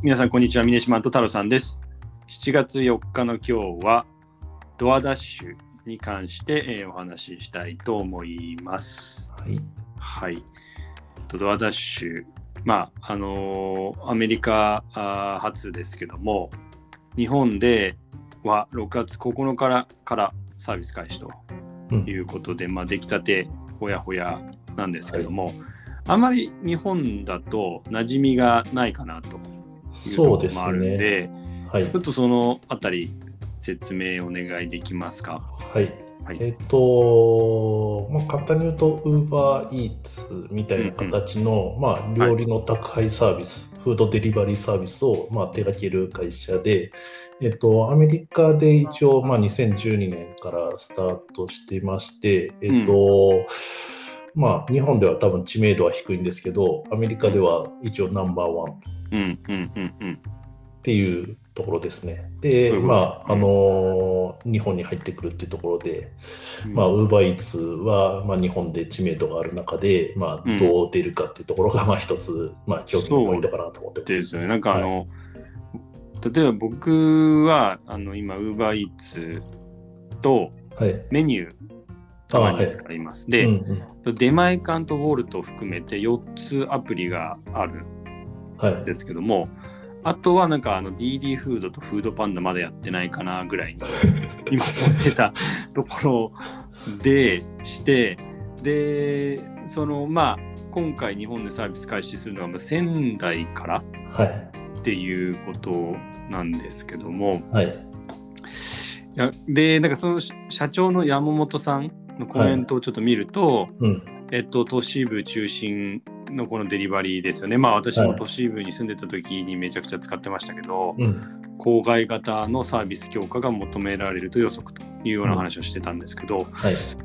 皆さんこんにちは、峰島と太郎さんです。7月4日の今日はドアダッシュに関してお話ししたいと思います。はい、ドアダッシュ、アメリカ発ですけども、日本では6月9日からサービス開始ということで、出来たてほやほやなんですけども、あまり日本だと馴染みがないかなというのもあるので、ちょっとそのあたり説明お願いできますか？簡単に言うと Uber Eats みたいな形の、料理の宅配サービス、フードデリバリーサービスを、手掛ける会社で、アメリカで一応、2012年からスタートしてまして、日本では多分知名度は低いんですけど、アメリカでは一応ナンバーワンっていうところですね。で、日本に入ってくるっていうところで、Uber Eats は、日本で知名度がある中で、どう出るかっていうところが、一つ、興味のポイントかなと思ってます。そうですね。なんか例えば僕は今 Uber Eats とメニューたまに使います。で、出前館とウォルトを含めて4つアプリがあるんですけども、あとはなんかDD フードとフードパンダまだやってないかなぐらいに今思ってたところでしてで、今回日本でサービス開始するのは仙台からっていうことなんですけども、でなんかその社長の山本さんのコメントをちょっと見ると、都市部中心のこのデリバリーですよね。私も都市部に住んでた時にめちゃくちゃ使ってましたけど、郊外型のサービス強化が求められると予測というような話をしてたんですけど、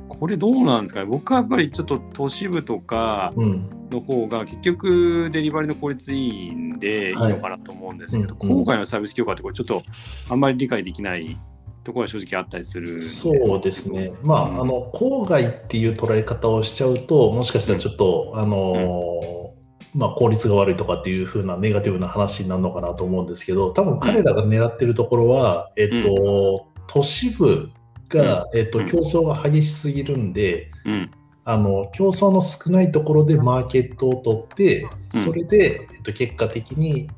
これどうなんですかね。僕はやっぱりちょっと都市部とかの方が結局デリバリーの効率いいんでいいのかなと思うんですけど、郊外のサービス強化ってこれちょっとあんまり理解できないところは正直あったりする。そうですね。郊外っていう捉え方をしちゃうと、もしかしたらちょっと、効率が悪いとかっていう風なネガティブな話になるのかなと思うんですけど、多分彼らが狙ってるところは、都市部が、競争が激しすぎるんで、競争の少ないところでマーケットを取って、それで、結果的に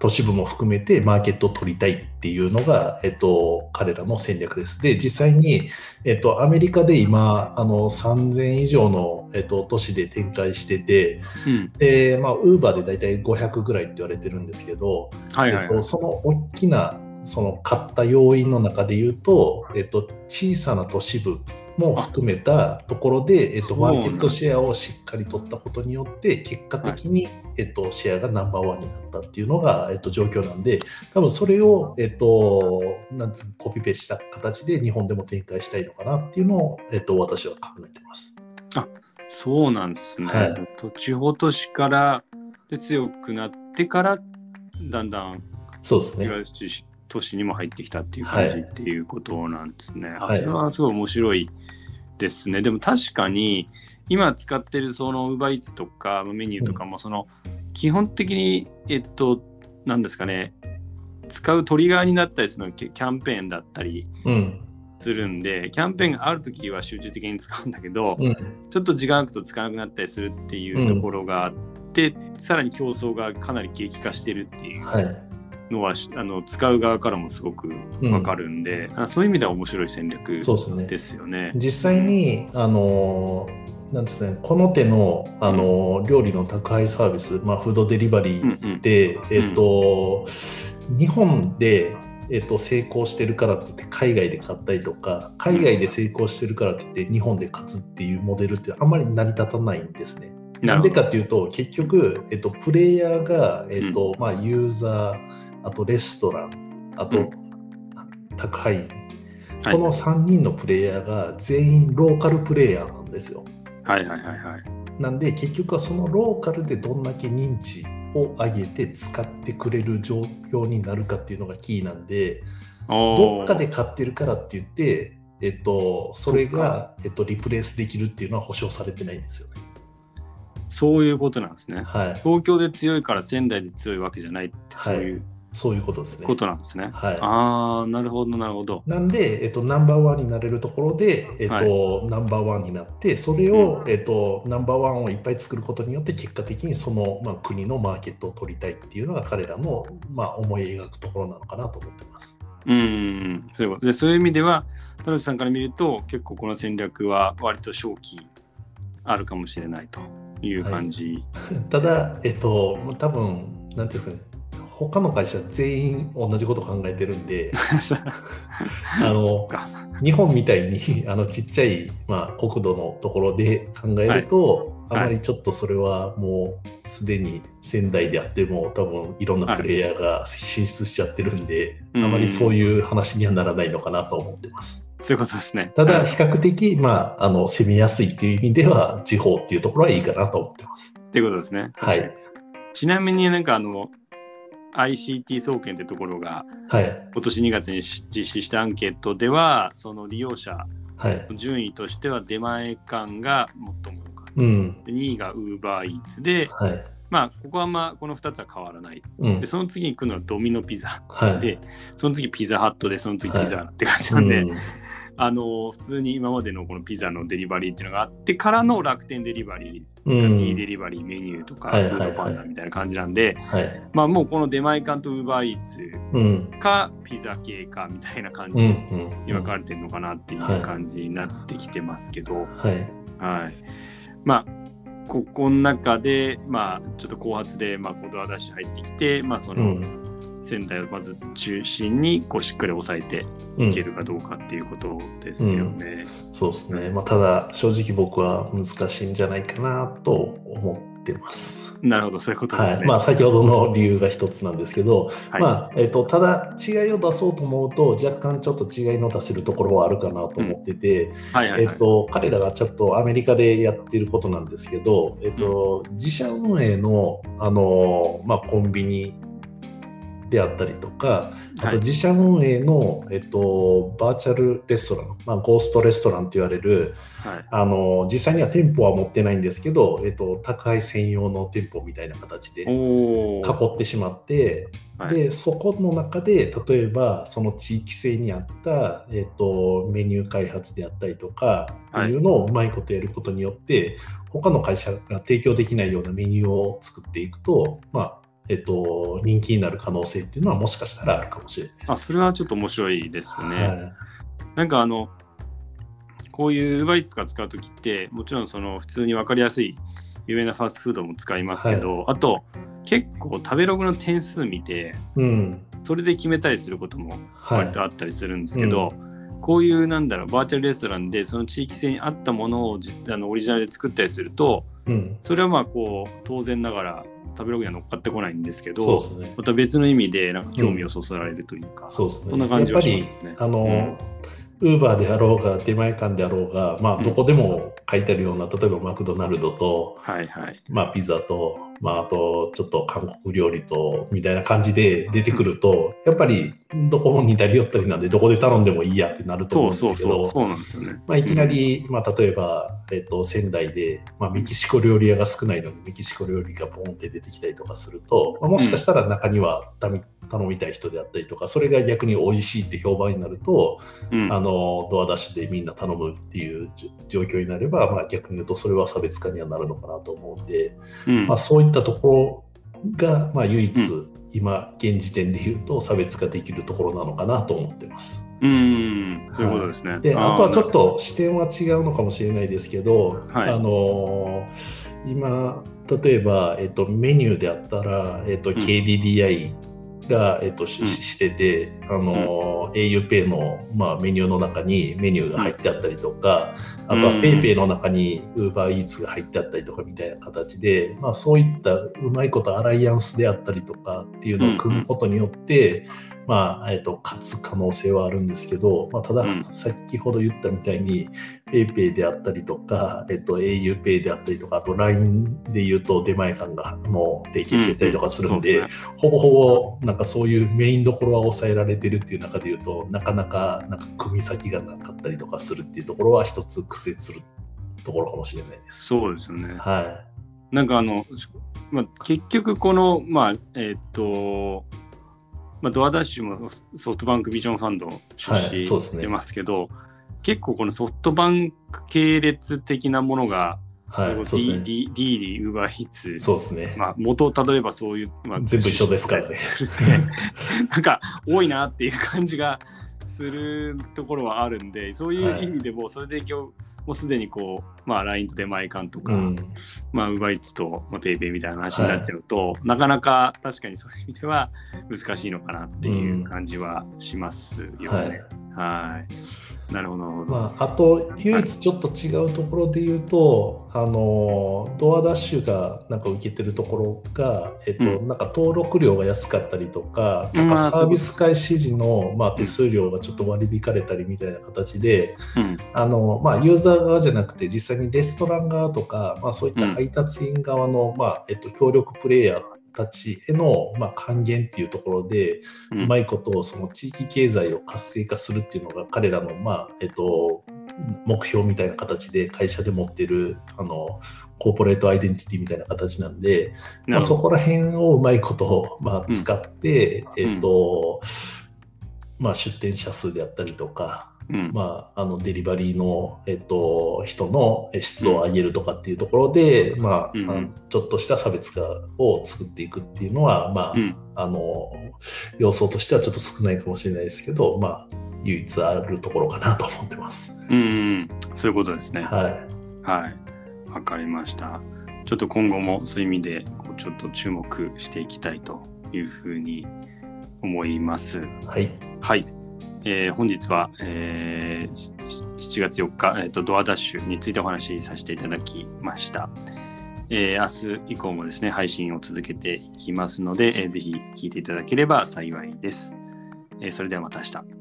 都市部も含めてマーケットを取りたいっていうのが、彼らの戦略です。で、実際に、アメリカで今、3000以上の、都市で展開してて、で、Uber でだいたい500ぐらいって言われてるんですけど、その大きな、買った要因の中で言うと、小さな都市部も含めたところで、マーケットシェアをしっかり取ったことによって結果的に、シェアがナンバーワンになったっていうのが、状況なんで、多分それを、コピペした形で日本でも展開したいのかなっていうのを、私は考えてます。そうなんですね。地方都市からで強くなってからだんだんそうですね、いわゆる都市にも入ってきたっていう感じっていうことなんですね。それはすごい面白いですね。でも確かに今使ってるその Uber Eats とかメニューとかも基本的に使うトリガーになったりするのキャンペーンだったりするんで、キャンペーンがあるときは集中的に使うんだけど、ちょっと時間が空くと使わなくなったりするっていうところがあって、さらに競争がかなり激化してるっていう、のは使う側からもすごく分かるんで、そういう意味では面白い戦略ですよね。実際にこの手の、料理の宅配サービス、フードデリバリーで、日本で、成功してるからって言って海外で買ったりとか、海外で成功してるからって言って日本で勝つっていうモデルってあんまり成り立たないんですね。なんでかっていうと、結局、プレイヤーが、ユーザー、あとレストラン、あと、宅配員、この3人のプレイヤーが全員ローカルプレイヤーなんですよ。なんで結局はそのローカルでどんだけ認知を上げて使ってくれる状況になるかっていうのがキーなんで、どっかで買ってるからって言って、それが、リプレイスできるっていうのは保証されてないんですよね。そういうことなんですね、はい、東京で強いから仙台で強いわけじゃないって、はい、そういうことですね。ことなんですね。はい、ああ、なるほどなるほど。なんで、ナンバーワンになれるところで、はい、ナンバーワンになって、それを、ナンバーワンをいっぱい作ることによって結果的にその、まあ、国のマーケットを取りたいっていうのが彼らの、まあ、思い描くところなのかなと思ってます。そういうことで、そういう意味では田口さんから見ると結構この戦略は割と正気あるかもしれないという感じ。はい、ただ多分なんていうんですかね。他の会社全員同じこと考えてるんで日本みたいにちっちゃい、まあ、国土のところで考えると、はい、あまりちょっとそれはもうすでに仙台であっても多分いろんなプレイヤーが進出しちゃってるんで、はい、あまりそういう話にはならないのかなと思ってます。そういうことですね。ただ比較的、まあ、攻めやすいという意味では地方っていうところはいいかなと思ってますっていうことですね。はい。ちなみになんかICT 総研ってところが、はい、今年2月に実施したアンケートではその利用者の順位としては出前館が最も多かった、うん、2位が Uber Eats で、はい、まあ、ここはまあこの2つは変わらない、うん、でその次に行くのはドミノピザ、はい、でその次ピザハットでその次ピザって感じなんで、はい、普通に今までのこのピザのデリバリーっていうのがあってからの楽天デリバリー、うん、D デリバリーメニューとかフードパンダみたいな感じなんで、はいはいはい、まあもうこの出前館と Uber Eats かピザ系かみたいな感じに分かれてるのかなっていう感じになってきてますけど、はいはい、まあここの中でまあちょっと後発でまあコドアダッシュ入ってきて、まあその、仙台をまず中心にこうしっかり抑えていけるかどうかっていうことですよね。うん、そうですね。まあ、ただ正直僕は難しいんじゃないかなと思ってます。なるほど、そういうことですね。はい、まあ、先ほどの理由が一つなんですけど、はい、まあただ違いを出そうと思うと若干ちょっと違いの出せるところはあるかなと思ってて、うん、はいはいはい、彼らがちょっとアメリカでやってることなんですけど、自社運営の、まあ、コンビニであったりとか、あと自社運営の、バーチャルレストラン、まあ、ゴーストレストランと言われる、はい、実際には店舗は持ってないんですけど、宅配専用の店舗みたいな形で囲ってしまって、はい、でそこの中で例えばその地域性に合った、メニュー開発であったりとかっていうのをうまいことやることによって、はい、他の会社が提供できないようなメニューを作っていくと、まあ人気になる可能性っていうのはもしかしたらあるかもしれないです。あ、それはちょっと面白いですね。はい、なんかこういう Uber Eats とか使うときってもちろんその普通に分かりやすい有名なファーストフードも使いますけど、はい、あと結構食べログの点数見て、うん、それで決めたりすることも割とあったりするんですけど、はい、こういうなんだろうバーチャルレストランでその地域性に合ったものをオリジナルで作ったりすると、うん、それはまあこう当然ながら食べログには乗っかってこないんですけど、そうですね、また別の意味でなんか興味をそそられるというか、うん、そうですね、そんな感じはしますね。やっぱりウーバーであろうが出前館であろうが、まあ、どこでも書いてあるような、例えばマクドナルドと、はいはい、まあ、ピザと、まあ、あとちょっと韓国料理とみたいな感じで出てくると、やっぱりどこも似たり寄ったりなんでどこで頼んでもいいやってなると思うんですけど、いきなり、まあ、例えば、仙台で、まあ、メキシコ料理屋が少ないのにメキシコ料理がボンって出てきたりとかすると、まあ、もしかしたら中には頼みたい人であったりとか、それが逆に美味しいって評判になると、うん、ドアダッシュでみんな頼むっていう状況になれば、まあ、逆に言うとそれは差別化にはなるのかなと思うんで、うん、まあ、そういったところが、まあ、唯一今現時点で言うと差別化できるところなのかなと思ってます。そういうことですね。で、あとはちょっと視点は違うのかもしれないですけど、はい、今例えば、メニューであったら、KDDI、うんが、出資してて、AUPay の、まあ、メニューの中にメニューが入ってあったりとか、あとは PayPay の中に Uber Eats が入ってあったりとかみたいな形で、まあ、そういったうまいことアライアンスであったりとかっていうのを組むことによって、まあ、勝つ可能性はあるんですけど、まあ、ただ先ほど言ったみたいに PayPay であったりとか、AUPay であったりとか、あと LINE で言うと出前館が提携してたりとかするんで、ほぼほぼなんかそういうメインどころは抑えられてるっていう中で言うと、なかなか組み先がなかったりとかするっていうところは一つ苦戦するところかもしれないです。そうですよね。はい。なんか結局この、ドアダッシュもソフトバンクビジョンファンドを出資してますけど、はい、そうですね、結構このソフトバンク系列的なものが、はい、そうですね、DD、Uber Eats、そうですね、元、例えばそういう、全部一緒ですからね。なんか多いなっていう感じがするところはあるんで、そういう意味でも、それで今日、もうすでにこう、LINE と出前館とか、Uber Eats と PayPay みたいな話になっちゃうと、はい、なかなか確かにそういう意味では難しいのかなっていう感じはしますよね。うん、はい、はい。なるほど。あと、唯一ちょっと違うところで言うと、ドアダッシュがなんか受けてるところが、なんか登録料が安かったりとか、なんかサービス開始時の、手数料がちょっと割り引かれたりみたいな形で、ユーザー側じゃなくて実際にレストラン側とか、そういった配達員側の、協力プレイヤーたちへの、還元っていうところで、うまいことをその地域経済を活性化するっていうのが彼らの、目標みたいな形で会社で持っているコーポレートアイデンティティみたいな形なんで、そこら辺をうまいことを、使って、出店者数であったりとか、デリバリーの、人の質を上げるとかっていうところで、ちょっとした差別化を作っていくっていうのは、要素としてはちょっと少ないかもしれないですけど、唯一あるところかなと思ってます。そういうことですね。はい、はい、わかりました。ちょっと今後もそういう意味でちょっと注目していきたいというふうに思います。はい。はい。本日は、7月4日、ドアダッシュについてお話しさせていただきました。明日以降もですね、配信を続けていきますので、ぜひ聞いていただければ幸いです。それではまた明日。